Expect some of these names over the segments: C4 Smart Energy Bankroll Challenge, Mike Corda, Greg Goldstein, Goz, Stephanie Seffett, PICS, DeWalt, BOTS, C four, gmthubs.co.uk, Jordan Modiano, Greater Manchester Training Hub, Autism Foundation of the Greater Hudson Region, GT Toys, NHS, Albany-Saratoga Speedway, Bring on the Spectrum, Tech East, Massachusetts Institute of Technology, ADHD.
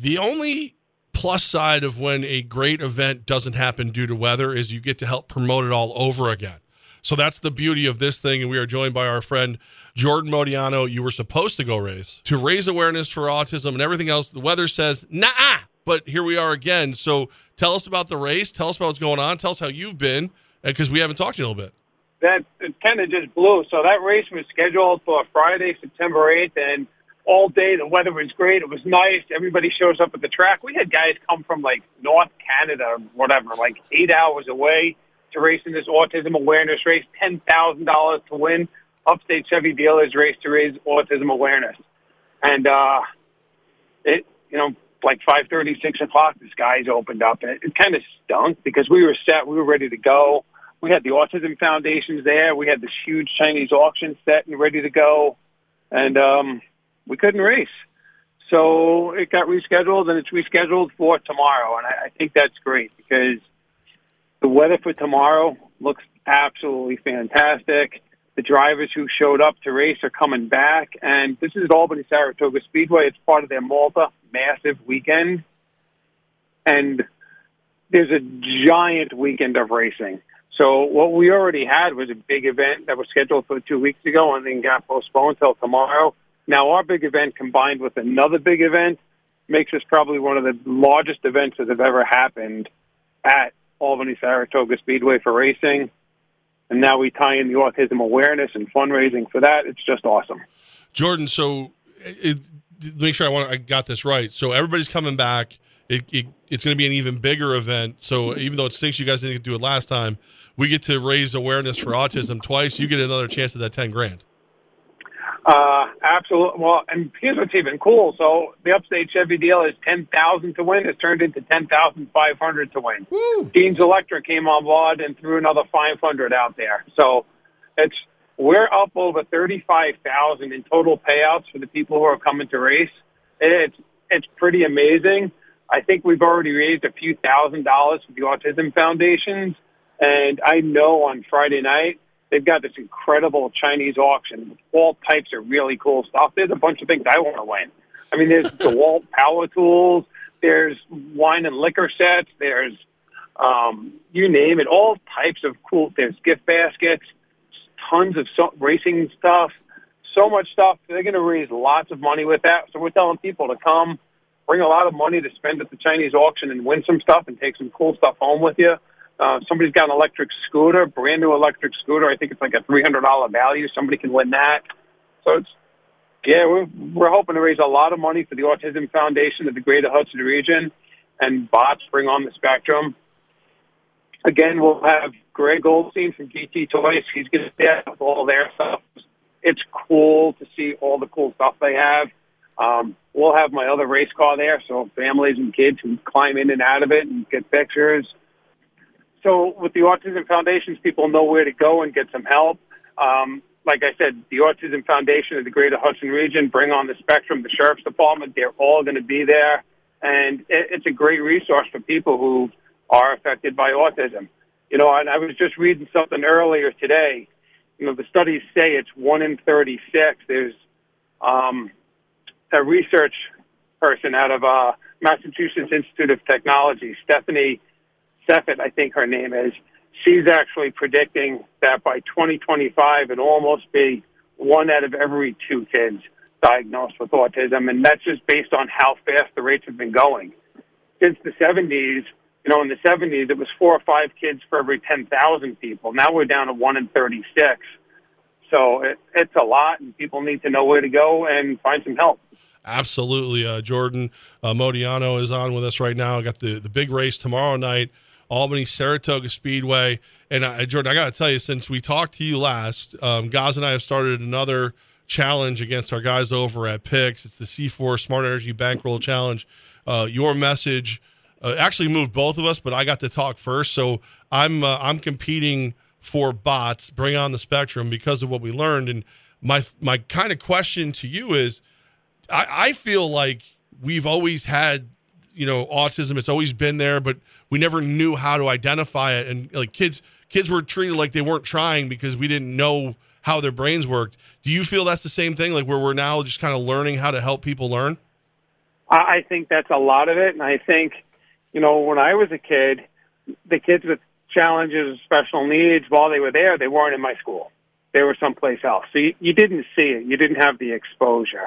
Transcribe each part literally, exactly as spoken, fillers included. The only plus side of when a great event doesn't happen due to weather is you get to help promote it all over again. So that's the beauty of this thing. And we are joined by our friend Jordan Modiano. You were supposed to go race to raise awareness for autism and everything else. The weather says, nah, but here we are again. So tell us about the race. Tell us about what's going on. Tell us how you've been, because we haven't talked to you in a little bit. That it kind of just blew. So that race was scheduled for Friday, September eighth, and all day the weather was great. It was nice. Everybody shows up at the track. We had guys come from, like, North Canada or whatever, like eight hours away to race in this autism awareness race, ten thousand dollars to win. Upstate Chevy dealers race to raise autism awareness. And, uh, it, you know, like five thirty, six o'clock, this guy's opened up. And it, it kind of stunk because we were set. We were ready to go. We had the Autism Foundations there. We had this huge Chinese auction set and ready to go. And um, we couldn't race. So it got rescheduled, and it's rescheduled for tomorrow. And I, I think that's great because the weather for tomorrow looks absolutely fantastic. The drivers who showed up to race are coming back. And this is Albany-Saratoga Speedway. It's part of their Malta massive weekend. And there's a giant weekend of racing. So what we already had was a big event that was scheduled for two weeks ago and then got postponed till tomorrow. Now our big event combined with another big event makes this probably one of the largest events that have ever happened at Albany-Saratoga Speedway for racing. And now we tie in the autism awareness and fundraising for that. It's just awesome. Jordan, so it, make sure I, want, I got this right. So everybody's coming back. It, it, it's going to be an even bigger event. So even though it stinks you guys didn't get to do it last time, we get to raise awareness for autism twice. You get another chance at that ten grand. Uh, absolutely. Well, and here's what's even cool. So the Upstate Chevy deal is ten thousand dollars to win. It's turned into ten thousand five hundred dollars to win. Woo. Dean's Electric came on board and threw another five hundred dollars out there. So it's we're up over thirty-five thousand dollars in total payouts for the people who are coming to race. It's it's pretty amazing. I think we've already raised a few thousand dollars for the Autism Foundations, and I know on Friday night they've got this incredible Chinese auction with all types of really cool stuff. There's a bunch of things I want to win. I mean, there's DeWalt power tools, there's wine and liquor sets, there's um, you name it, all types of cool. There's gift baskets, tons of so- racing stuff, so much stuff. They're going to raise lots of money with that, so we're telling people to come. Bring a lot of money to spend at the Chinese auction and win some stuff and take some cool stuff home with you. Uh, somebody's got an electric scooter, brand new electric scooter. I think it's like a three hundred dollars value. Somebody can win that. So it's, yeah, we're, we're hoping to raise a lot of money for the Autism Foundation of the Greater Hudson Region and B O T S Bring on the Spectrum. Again, we'll have Greg Goldstein from G T Toys. He's going to be out with all their stuff. It's cool to see all the cool stuff they have. Um, we'll have my other race car there, so families and kids can climb in and out of it and get pictures. So with the Autism Foundations, people know where to go and get some help. Um, like I said, the Autism Foundation of the Greater Hudson Region, Bring on the Spectrum, the Sheriff's Department, they're all going to be there. And it, it's a great resource for people who are affected by autism. You know, and I was just reading something earlier today. You know, the studies say it's one in thirty-six. There's... Um, a research person out of uh, Massachusetts Institute of Technology, Stephanie Seffett, I think her name is, she's actually predicting that by twenty twenty-five, it'll almost be one out of every two kids diagnosed with autism, and that's just based on how fast the rates have been going. Since the seventies, you know, in the seventies, it was four or five kids for every ten thousand people. Now we're down to one in thirty-six. So it, it's a lot, and people need to know where to go and find some help. Absolutely. Uh, Jordan uh, Modiano is on with us right now. I got the, the big race tomorrow night, Albany-Saratoga Speedway. And, I, Jordan, I got to tell you, since we talked to you last, um, Gaz and I have started another challenge against our guys over at PICS. It's the C four Smart Energy Bankroll Challenge. Uh, your message uh, actually moved both of us, but I got to talk first. So I'm uh, I'm competing for B O T S, Bring on the Spectrum, because of what we learned. And my my kind of question to you is, I, I feel like we've always had, you know, autism. It's always been there, but we never knew how to identify it. And like kids, kids were treated like they weren't trying because we didn't know how their brains worked. Do you feel that's the same thing? Like where we're now just kind of learning how to help people learn? I think that's a lot of it. And I think, you know, when I was a kid, the kids with challenges, special needs, while they were there, they weren't in my school. They were someplace else. So you, you didn't see it. You didn't have the exposure.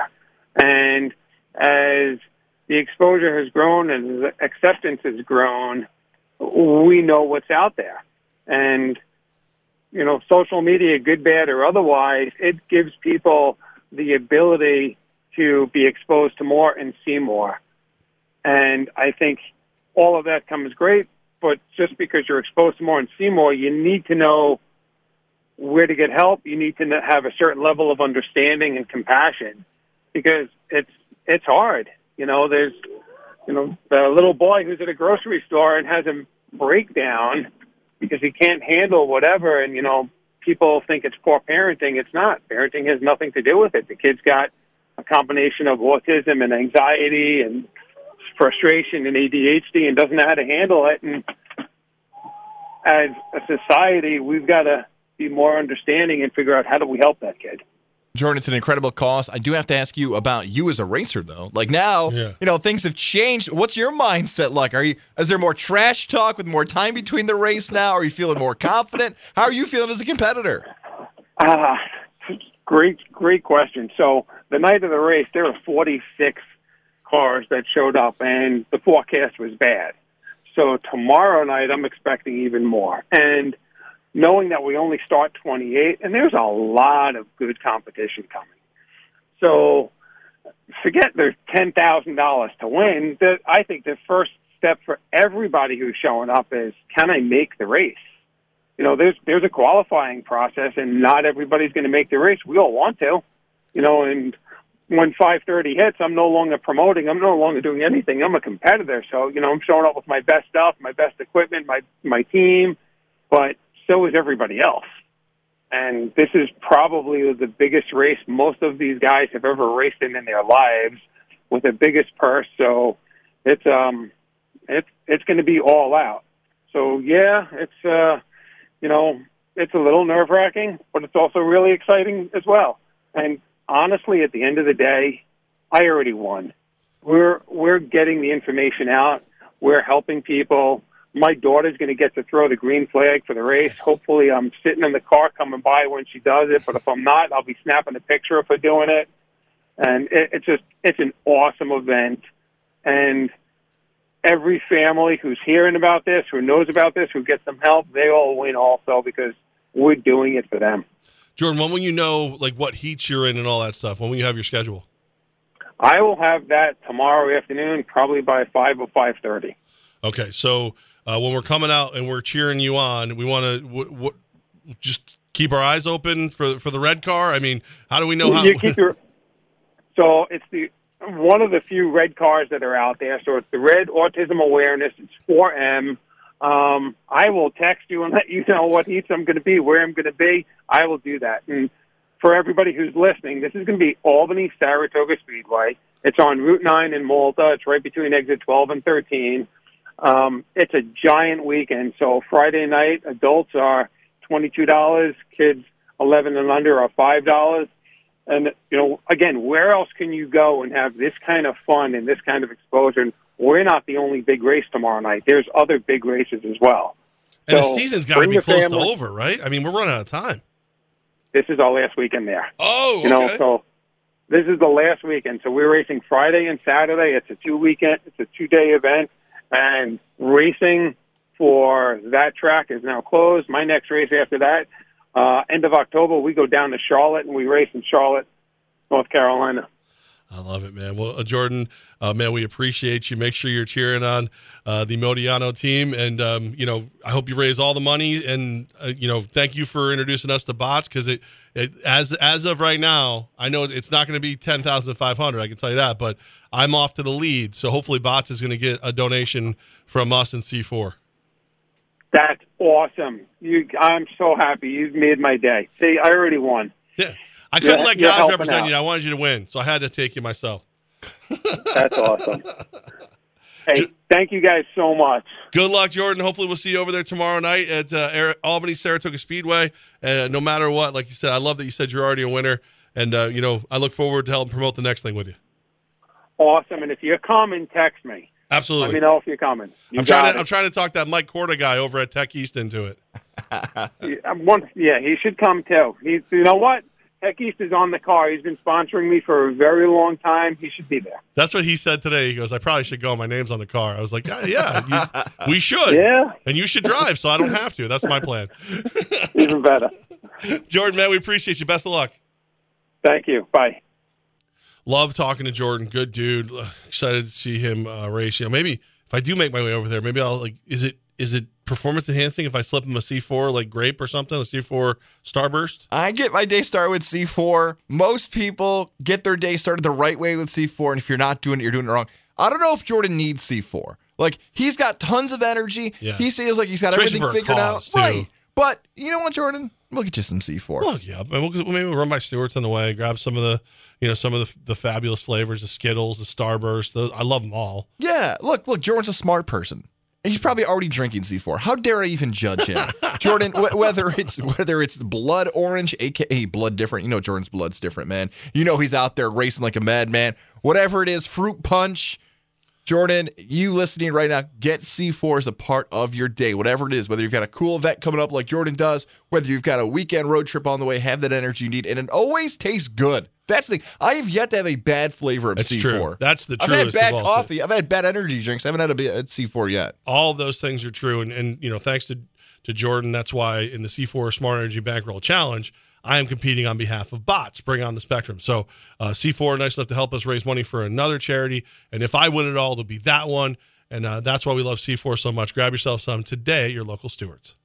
And as the exposure has grown and the acceptance has grown, we know what's out there. And, you know, social media, good, bad, or otherwise, it gives people the ability to be exposed to more and see more. And I think all of that comes great, but just because you're exposed to more and see more, you need to know where to get help. You need to have a certain level of understanding and compassion, because it's it's hard. You know, there's, you know, the little boy who's at a grocery store and has a breakdown because he can't handle whatever, and, you know, people think it's poor parenting. It's not. Parenting has nothing to do with it. The kid's got a combination of autism and anxiety and frustration and A D H D and doesn't know how to handle it. And as a society, we've got to be more understanding and figure out how do we help that kid. Jordan, it's an incredible cause. I do have to ask you about you as a racer, though. Like now, yeah. you know, things have changed. What's your mindset like? Are you? Is there more trash talk with more time between the race now? Are you feeling more confident? How are you feeling as a competitor? Ah, uh, great, great question. So the night of the race, there were forty-six cars that showed up, and the forecast was bad. So tomorrow night, I'm expecting even more. And knowing that we only start twenty-eight, and there's a lot of good competition coming. So forget there's ten thousand dollars to win. The, I think the first step for everybody who's showing up is, can I make the race? You know, there's there's a qualifying process, and not everybody's going to make the race. We all want to, you know, and when five thirty hits, I'm no longer promoting. I'm no longer doing anything. I'm a competitor. So, you know, I'm showing up with my best stuff, my best equipment, my my team, but so is everybody else. And this is probably the biggest race most of these guys have ever raced in in their lives, with the biggest purse. So it's um it's it's going to be all out. So yeah, it's uh you know it's a little nerve wracking, but it's also really exciting as well. And honestly, at the end of the day, I already won. We're we're getting the information out. We're helping people. My daughter's going to get to throw the green flag for the race. Hopefully I'm sitting in the car coming by when she does it, but if I'm not, I'll be snapping a picture of her doing it. And it, it's just, it's an awesome event. And every family who's hearing about this, who knows about this, who gets some help, they all win also, because we're doing it for them. Jordan, when will you know, like, what heats you're in and all that stuff? When will you have your schedule? I will have that tomorrow afternoon, probably by five or five thirty. Okay, so... Uh, when we're coming out and we're cheering you on, we want to w- w- just keep our eyes open for for the red car. I mean, how do we know how? You keep your, so it's the one of the few red cars that are out there. So it's the Red Autism Awareness. It's four M. Um, I will text you and let you know what heats I'm going to be, where I'm going to be. I will do that. And for everybody who's listening, this is going to be Albany-Saratoga Speedway. It's on Route nine in Malta. It's right between exit twelve and thirteen. Um, it's a giant weekend. So Friday night, adults are twenty-two dollars, kids eleven and under are five dollars. And, you know, again, where else can you go and have this kind of fun and this kind of exposure? And we're not the only big race tomorrow night. There's other big races as well. And so the season's got to be close family. to over, right? I mean, we're running out of time. This is our last weekend there. Oh, okay. You know, so this is the last weekend. So we're racing Friday and Saturday. It's a two weekend. It's a two-day event. And racing for that track is now closed. My next race after that, uh, end of October, we go down to Charlotte, and we race in Charlotte, North Carolina. I love it, man. Well, uh, Jordan, uh, man, we appreciate you. Make sure you're cheering on uh, the Modiano team. And, um, you know, I hope you raise all the money. And, uh, you know, thank you for introducing us to bots, because it, it, as as of right now, I know it's not going to be ten thousand five hundred dollars, I can tell you that, but I'm off to the lead. So hopefully bots is going to get a donation from us and C four. That's awesome. You, I'm so happy. You've made my day. See, I already won. Yeah. I couldn't yeah, let guys represent out. you. I wanted you to win, so I had to take you myself. That's awesome. Hey, J- thank you guys so much. Good luck, Jordan. Hopefully we'll see you over there tomorrow night at uh, Albany-Saratoga Speedway. And uh, no matter what, like you said, I love that you said you're already a winner. And, uh, you know, I look forward to helping promote the next thing with you. awesome. And if you're coming, text me. Absolutely. Let me know if you're coming. You I'm trying to. It. I'm trying to talk that Mike Corda guy over at Tech East into it. yeah, one, yeah, he should come too. He's. You know what? Tech East is on the car. He's been sponsoring me for a very long time. He should be there. That's what he said today. He goes, "I probably should go. My name's on the car." I was like, "Yeah, yeah you, we should. Yeah, and you should drive, so I don't have to." That's my plan. Even better. Jordan, man, we appreciate you. Best of luck. Thank you. Bye. Love talking to Jordan. Good dude. Excited to see him uh, race. You know, maybe if I do make my way over there, maybe I'll like. Is it is it performance enhancing if I slip him a C four like grape or something? A C four Starburst. I get my day started with C four. Most people get their day started the right way with C four, and if you're not doing it, you're doing it wrong. I don't know if Jordan needs C four. Like he's got tons of energy. Yeah. He feels like he's got Trace everything figured out. Too. Right. But you know what, Jordan? We'll get you some C four. Look, yeah, and we'll, maybe we'll run by Stewart's on the way. Grab some of the. You know, some of the the fabulous flavors, the Skittles, the Starburst. The, I love them all. Yeah. Look, look, Jordan's a smart person. He's probably already drinking C four. How dare I even judge him? Jordan, wh- whether it's whether it's blood orange, a k a blood different. You know Jordan's blood's different, man. You know he's out there racing like a madman. Whatever it is, fruit punch. Jordan, you listening right now, get C four as a part of your day, whatever it is, whether you've got a cool event coming up like Jordan does, whether you've got a weekend road trip on the way, have that energy you need, and it always tastes good. That's the thing. I have yet to have a bad flavor of That's C four. True. That's the truest. I've had bad coffee. Things. I've had bad energy drinks. I haven't had a, a C four yet. All those things are true, and, and you know, thanks to, to Jordan, that's why in the C four Smart Energy Bankroll Challenge, I am competing on behalf of bots. Bring on the Spectrum. So uh, C four, nice enough to help us raise money for another charity. And if I win it all, it'll be that one. And uh, that's why we love C four so much. Grab yourself some today at your local Stewart's.